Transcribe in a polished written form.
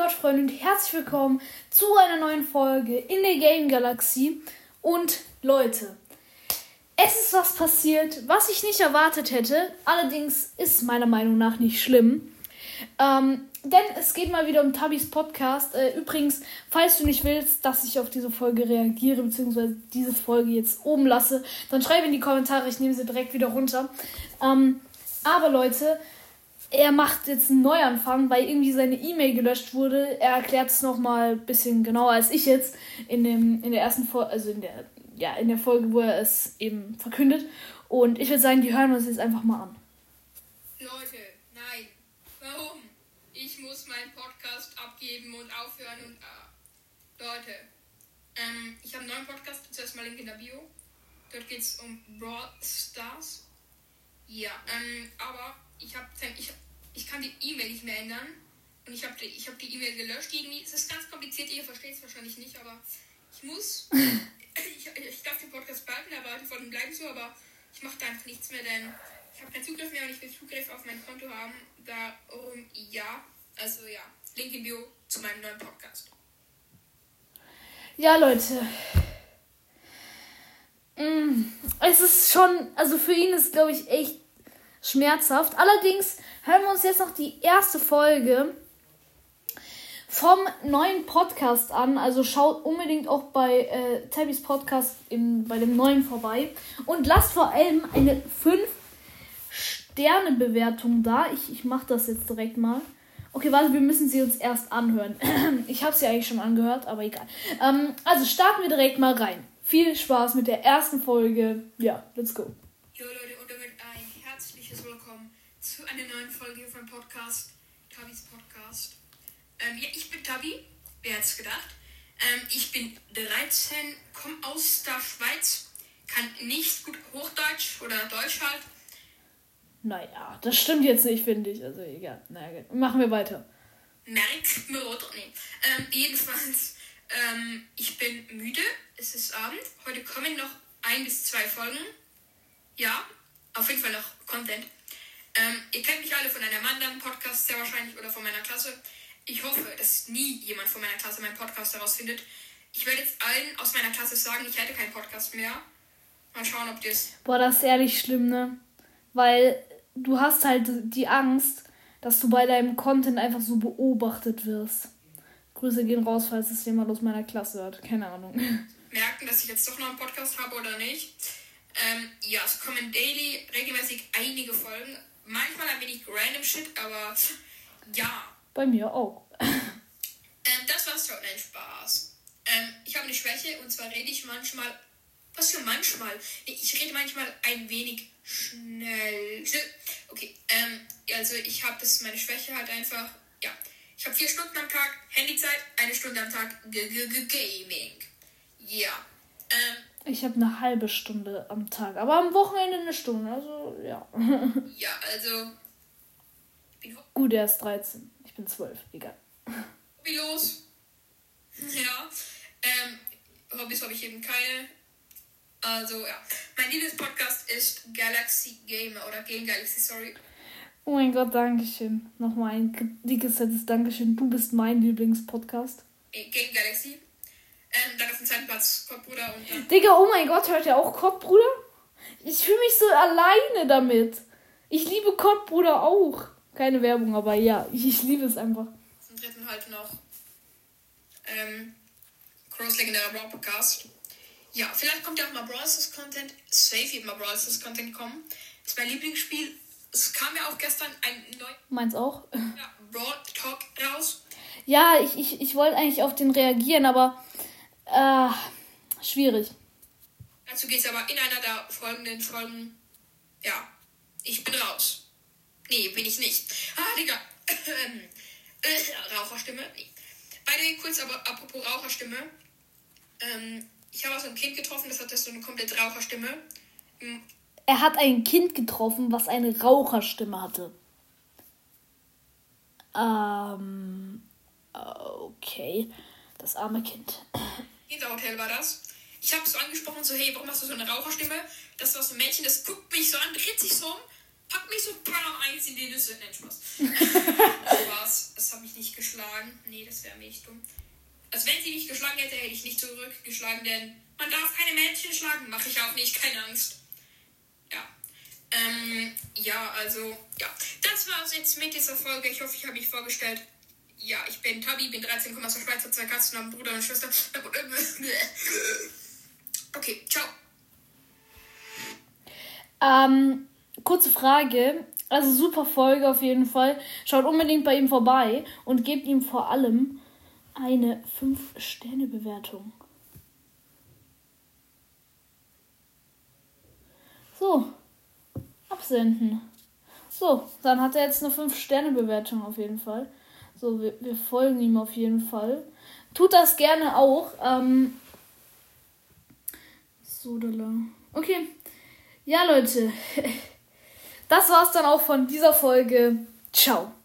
Gott, Freunde, und herzlich willkommen zu einer neuen Folge in der Game Galaxy. Und Leute, es ist was passiert, was ich nicht erwartet hätte. Allerdings ist es meiner Meinung nach nicht schlimm. Denn es geht mal wieder um Tabys Podcast. Übrigens, falls du nicht willst, dass ich auf diese Folge reagiere, beziehungsweise diese Folge jetzt oben lasse, dann schreibe in die Kommentare, ich nehme sie direkt wieder runter. Aber Leute, er macht jetzt einen Neuanfang, weil irgendwie seine E-Mail gelöscht wurde. Er erklärt es nochmal ein bisschen genauer als ich jetzt in der Folge, wo er es eben verkündet. Und ich würde sagen, die hören wir uns jetzt einfach mal an. Leute, nein. Warum? Ich muss meinen Podcast abgeben und aufhören und Leute, ich habe einen neuen Podcast, zuerst mal Link in der Bio. Dort geht's um Brawl Stars. Ja, aber ich kann die E-Mail nicht mehr ändern und ich hab die E-Mail gelöscht. Irgendwie, es ist ganz kompliziert, ihr versteht es wahrscheinlich nicht, aber ich muss, ich darf den Podcast behalten, aber die Folgen bleiben so, aber ich mache da einfach nichts mehr, denn ich habe keinen Zugriff mehr und ich will Zugriff auf mein Konto haben, darum ja, also ja, Link in Bio zu meinem neuen Podcast. Ja, Leute. Es ist schon, also für ihn ist, glaube ich, echt schmerzhaft. Allerdings hören wir uns jetzt noch die erste Folge vom neuen Podcast an. Also schaut unbedingt auch bei Tabys Podcast bei dem neuen vorbei. Und lasst vor allem eine 5-Sterne-Bewertung da. Ich mache das jetzt direkt mal. Okay, warte, wir müssen sie uns erst anhören. Ich habe sie eigentlich schon angehört, aber egal. Also starten wir direkt mal rein. Viel Spaß mit der ersten Folge. Ja, let's go. Jo Leute, und damit ein herzliches Willkommen zu einer neuen Folge von Podcast, Tabys Podcast. Ja, ich bin Tabi, wer hätte es gedacht. Ich bin 13, komme aus der Schweiz, kann nicht gut Hochdeutsch oder Deutsch halt. Naja, das stimmt jetzt nicht, finde ich. Also egal, naja, machen wir weiter. Merkt mir oder nicht. Jedenfalls... ich bin müde, es ist Abend. Heute kommen noch 1 bis 2 Folgen. Ja, auf jeden Fall noch Content. Ihr kennt mich alle von einem anderen Podcast, sehr wahrscheinlich, oder von meiner Klasse. Ich hoffe, dass nie jemand von meiner Klasse meinen Podcast herausfindet. Ich werde jetzt allen aus meiner Klasse sagen, ich hätte keinen Podcast mehr. Mal schauen, ob das... Boah, das ist ehrlich schlimm, ne? Weil du hast halt die Angst, dass du bei deinem Content einfach so beobachtet wirst. Grüße gehen raus, falls es jemand aus meiner Klasse hat. Keine Ahnung. Merken, dass ich jetzt doch noch einen Podcast habe oder nicht. Ja, es kommen daily regelmäßig einige Folgen. Manchmal ein wenig random Shit, aber ja. Bei mir auch. Das war's für einen Spaß. Ich habe eine Schwäche und zwar rede ich manchmal... Was für manchmal? Ich rede manchmal ein wenig schnell. Okay, also ich habe das meine Schwäche halt einfach... Ja. Ich habe 4 Stunden am Tag, Handyzeit, 1 Stunde am Tag, Gaming. Ja. Ich habe eine halbe Stunde am Tag, aber am Wochenende eine Stunde, also ja. Ja, also... Gut, er ist 13, ich bin 12, egal. Hobby los. Ja. Hobbys habe ich eben keine. Also ja. Mein Lieblingspodcast ist Galaxy Gamer oder Game Galaxy, sorry. Oh mein Gott, Dankeschön. Nochmal ein dickes, fettes Dankeschön. Du bist mein Lieblingspodcast. Game Galaxy. Dann auf dem zweiten Platz Cottbruder und dann... Digga, oh mein Gott, hört ihr auch Cottbruder? Ich fühle mich so alleine damit. Ich liebe Cottbruder auch. Keine Werbung, aber ja, ich liebe es einfach. Zum dritten halt noch Crosslegendärer Brawl Podcast. Ja, vielleicht kommt ja auch mal Broadstars Content. Safe wird mal Broadstars Content kommen. Das ist mein Lieblingsspiel. Es kam ja auch gestern ein neues... Meins auch? Ja, Brawl Talk raus. Ja, ich wollte eigentlich auf den reagieren, aber... schwierig. Dazu geht's aber in einer der folgenden Folgen... Ja, ich bin raus. Nee, bin ich nicht. Ah, Digga. Raucherstimme? Nee. Beide kurz, aber apropos Raucherstimme. Ich habe auch so ein Kind getroffen, das hat so eine komplett Raucherstimme. Er hat ein Kind getroffen, was eine Raucherstimme hatte. Okay. Das arme Kind. Kinderhotel war das. Ich habe so angesprochen, so, hey, warum hast du so eine Raucherstimme? Das war so ein Mädchen, das guckt mich so an, dreht sich so um pack mich so auf 1 in die Nüsse. Nein, Spaß. So war's. Es hat mich nicht geschlagen. Nee, das wäre mir echt dumm. Also wenn sie mich geschlagen hätte, hätte ich nicht zurückgeschlagen, denn man darf keine Menschen schlagen. Mache ich auch nicht, keine Angst. Ja. Ja, also, ja. Das war's jetzt mit dieser Folge. Ich hoffe, ich habe mich vorgestellt. Ja, ich bin Tabi, bin 13, komme aus der Schweiz, habe 2 Katzen, habe einen Bruder und eine Schwester. Okay, ciao. Kurze Frage. Also super Folge auf jeden Fall. Schaut unbedingt bei ihm vorbei und gebt ihm vor allem eine 5-Sterne-Bewertung. So. Absenden. So, dann hat er jetzt eine 5-Sterne-Bewertung auf jeden Fall. So, wir folgen ihm auf jeden Fall. Tut das gerne auch. So, da lang. Okay. Ja, Leute. Das war's dann auch von dieser Folge. Ciao.